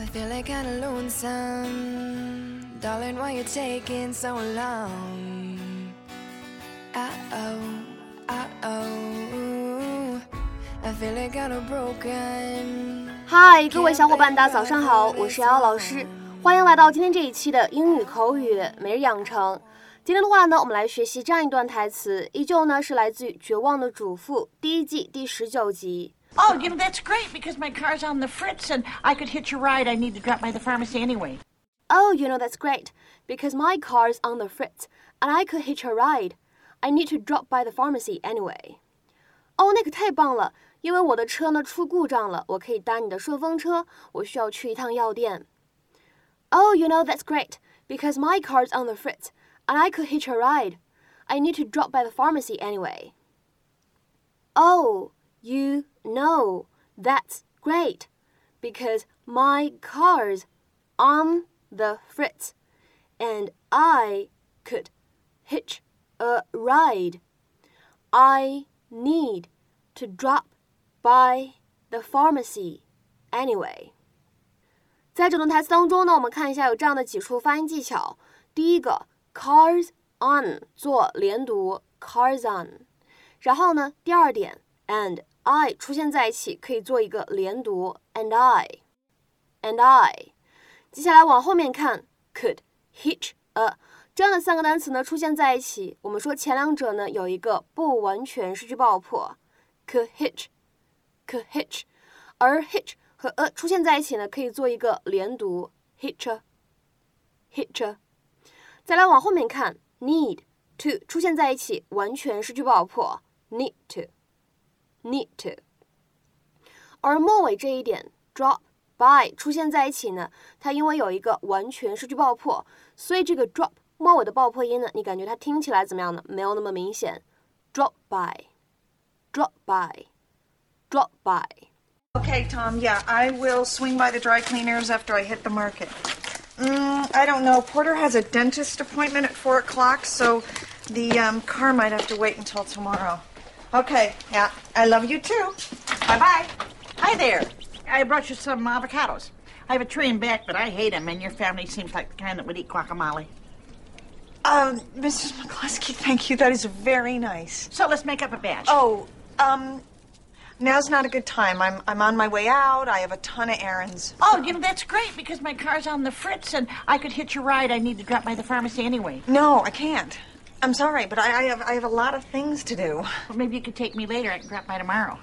I feel like I'm lonesome, darling, why you taking so long? Uh-oh, uh-oh, I feel like I'm broken. Hi, 各位小伙伴，大家早上好，我是瑶瑶老师，欢迎来到今天这一期的英语口语每日养成。今天的话呢，我们来学习这样一段台词，依旧呢是来自于《绝望的主妇》第一季第19集。Oh, you know, that's great because my car's on the fritz and I could hitch a ride. I need to drop by the pharmacy anyway. Oh, you know, that's great because my car's on the fritz and I could hitch a ride. I need to drop by the pharmacy anyway. Oh, 那个太棒了，因为我的车呢出故障了，我可以搭你的顺风车，我需要去一趟药店。Oh, you know, that's great because my car's on the fritz and I could hitch a ride. I need to drop by the pharmacy anyway. Oh, you...No, that's great, because my car's on the fritz, and I could hitch a ride. I need to drop by the pharmacy anyway. 在这段台词当中呢，我们看一下有这样的几处发音技巧。第一个 ，cars on 做连读 ，cars on。然后呢，第二点 ，and。I 出现在一起可以做一个连读 and I。接下来往后面看 could hitch a 这样的三个单词呢出现在一起，我们说前两者呢有一个不完全失去爆破 could hitch， 而 hitch 和 a 出现在一起呢可以做一个连读 hitch a。再来往后面看 need to 出现在一起完全失去爆破 need to， 而末尾这一点 drop by 出现在一起呢，它因为有一个完全失去爆破，所以这个 drop 末尾的爆破音呢，你感觉它听起来怎么样呢？没有那么明显。drop by。Okay, Tom. Yeah, I will swing by the dry cleaners after I hit the market. I don't know. Porter has a dentist appointment at 4:00, so the car might have to wait until tomorrow.Okay, yeah, I love you too. Bye-bye. Hi there. I brought you some avocados. I have a tree in back, but I hate them, and your family seems like the kind that would eat guacamole. Mrs. McCluskey, thank you. That is very nice. So let's make up a batch. Oh, now's not a good time. I'm on my way out. I have a ton of errands. Oh, you know, that's great, because my car's on the fritz, and I could hitch a ride. I need to drop by the pharmacy anyway. No, I can't.I'm sorry, but I have a lot of things to do. Well, maybe you could take me later. I can drop by tomorrow.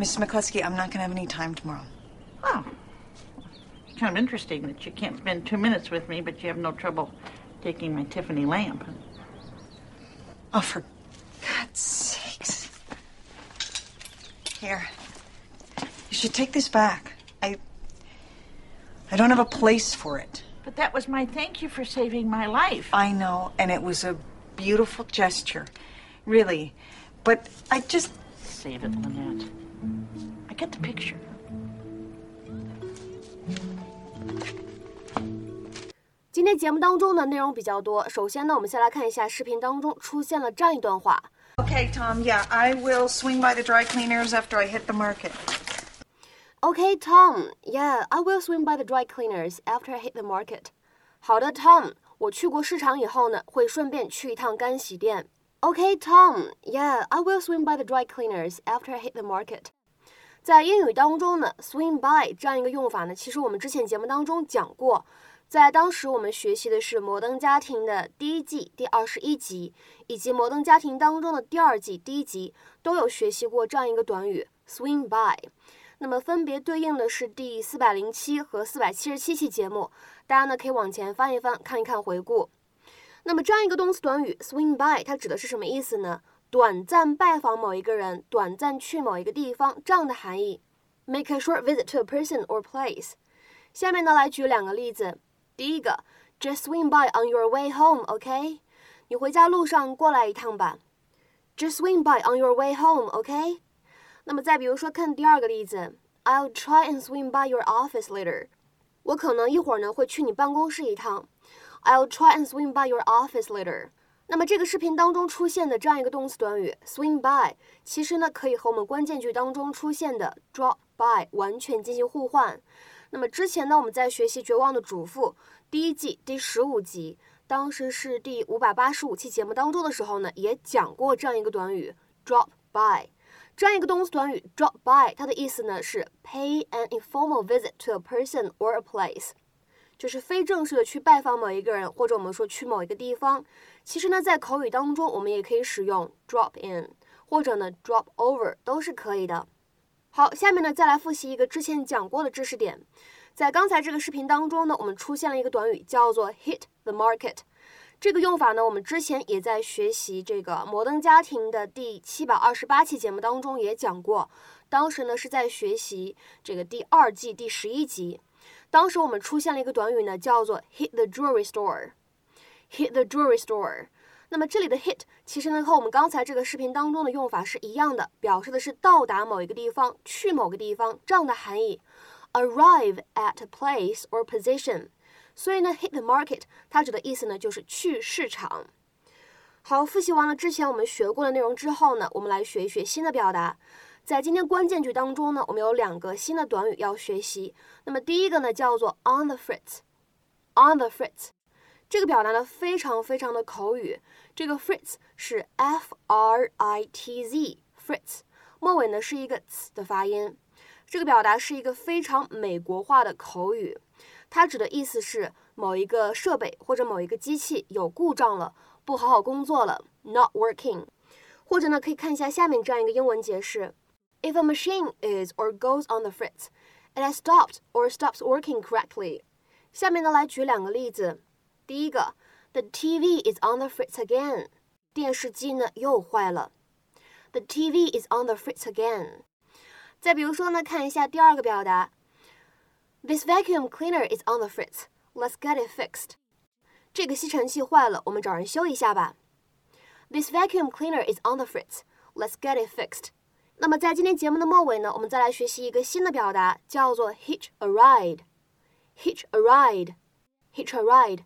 Mrs. McCluskey, I'm not going to have any time tomorrow. Oh. It's kind of interesting that you can't spend 2 minutes with me, but you have no trouble taking my Tiffany lamp. Oh, for God's sakes. Here. You should take this back. I don't have a place for it. But that was my thank you for saving my life. I know, and it was a...Beautiful gesture, really. But I just... Save it, Lynette. I get the picture. 今天节目当中的内容比较多，首先呢，我们先来看一下视频当中出现了这样一段话。Okay, Tom, yeah, I will swing by the dry cleaners after I hit the market. Okay, Tom, yeah, I will swing by the dry cleaners after I hit the market. 好的 Tom.我去过市场以后呢，会顺便去一趟干洗店。Okay, Tom. Yeah, I will swing by the dry cleaners after I hit the market. 在英语当中呢 ，swing by 这样一个用法呢，其实我们之前节目当中讲过。在当时我们学习的是《摩登家庭》的第一季第21集，以及《摩登家庭》当中的第2季第1集，都有学习过这样一个短语 swing by。那么分别对应的是第407和477期节目，大家呢可以往前翻一翻，看一看回顾。那么这样一个动词短语 swing by， 它指的是什么意思呢？短暂拜访某一个人，短暂去某一个地方，这样的含义。Make a short visit to a person or place。下面呢来举两个例子。第一个 ，Just swing by on your way home, OK？ 你回家路上过来一趟吧。Just swing by on your way home, OK？那么再比如说看第2个例子 I'll try and swing by your office later 我可能一会儿呢会去你办公室一趟 I'll try and swing by your office later 那么这个视频当中出现的这样一个动词短语 swing by 其实呢可以和我们关键句当中出现的 drop by 完全进行互换那么之前呢，我们在学习《绝望的主妇》第一季第15集，当时是第585期节目当中的时候呢，也讲过这样一个短语 drop by。这样一个动词短语 drop by， 它的意思呢是 pay an informal visit to a person or a place， 就是非正式的去拜访某一个人，或者我们说去某一个地方。其实呢，在口语当中，我们也可以使用 drop in， 或者呢 drop over 都是可以的。好，下面呢再来复习一个之前讲过的知识点。在刚才这个视频当中呢，我们出现了一个短语叫做 hit the market。这个用法呢，我们之前也在学习这个《摩登家庭》的第728期节目当中也讲过，当时呢是在学习这个第2季第11集，当时我们出现了一个短语呢，叫做 hit the jewelry store。hit the jewelry store。那么这里的 hit 其实呢和我们刚才这个视频当中的用法是一样的，表示的是到达某一个地方、去某个地方这样的含义。Arrive at a place or position。所以呢 hit the market 它指的意思呢就是去市场。好，复习完了之前我们学过的内容之后呢，我们来学一学新的表达。在今天关键句当中呢，我们有2个新的短语要学习。那么第一个呢叫做 on the fritz。on the fritz 这个表达呢非常非常的口语，这个 fritz 是 fritz， fritz 末尾呢是一个 z 的发音。这个表达是一个非常美国化的口语，它指的意思是某一个设备或者某一个机器有故障了，不好好工作了 ，not working。或者呢，可以看一下下面这样一个英文解释 ：If a machine is or goes on the fritz, it has stopped or stops working correctly。下面呢，来举2个例子。第一个 ，The TV is on the fritz again。电视机呢又坏了。The TV is on the fritz again。再比如说呢，看一下第2个表达。This vacuum cleaner is on the fritz. Let's get it fixed. 这个吸尘器坏了，我们找人修一下吧。This vacuum cleaner is on the fritz. Let's get it fixed. 那么在今天节目的末尾呢，我们再来学习一个新的表达，叫做 hitch a ride. Hitch a ride. Hitch a ride.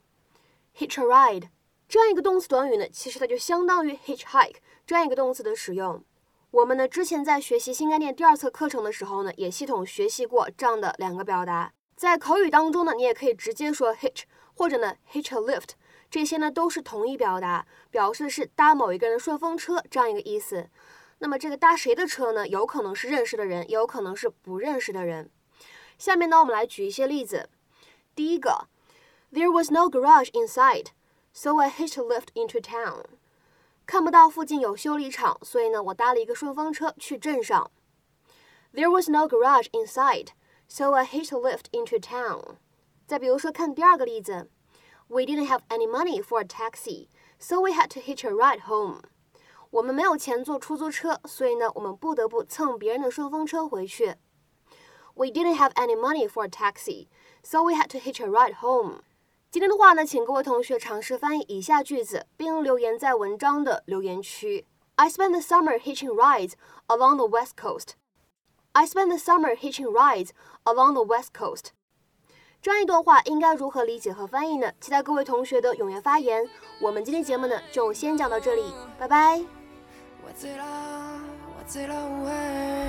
Hitch a ride. 这样一个动词短语呢，其实它就相当于 hitchhike 这样一个动词的使用。我们呢之前在学习新概念第2册课程的时候呢，也系统学习过这样的2个表达。在口语当中呢，你也可以直接说 hitch， 或者呢 hitch a lift， 这些呢都是同一表达，表示是搭某一个人的顺风车这样一个意思。那么这个搭谁的车呢，有可能是认识的人，也有可能是不认识的人。下面呢我们来举一些例子。第一个 There was no garage inside, so I hitched a lift into town。看不到附近有修理厂，所以呢，我搭了一个顺风车去镇上。There was no garage inside, so I hitched a lift into town。再比如说，看第2个例子 ，We didn't have any money for a taxi, so we had to hitch a ride home。我们没有钱坐出租车，所以呢，我们不得不蹭别人的顺风车回去。We didn't have any money for a taxi, so we had to hitch a ride home。今天的话呢，请各位同学尝试翻译以下句子，并留言在文章的留言区。I spent the summer hitching rides along the West Coast. I spent the summer hitching rides along the West Coast. 这样一段话应该如何理解和翻译呢？期待各位同学的踊跃发言。我们今天节目呢就先讲到这里，拜拜。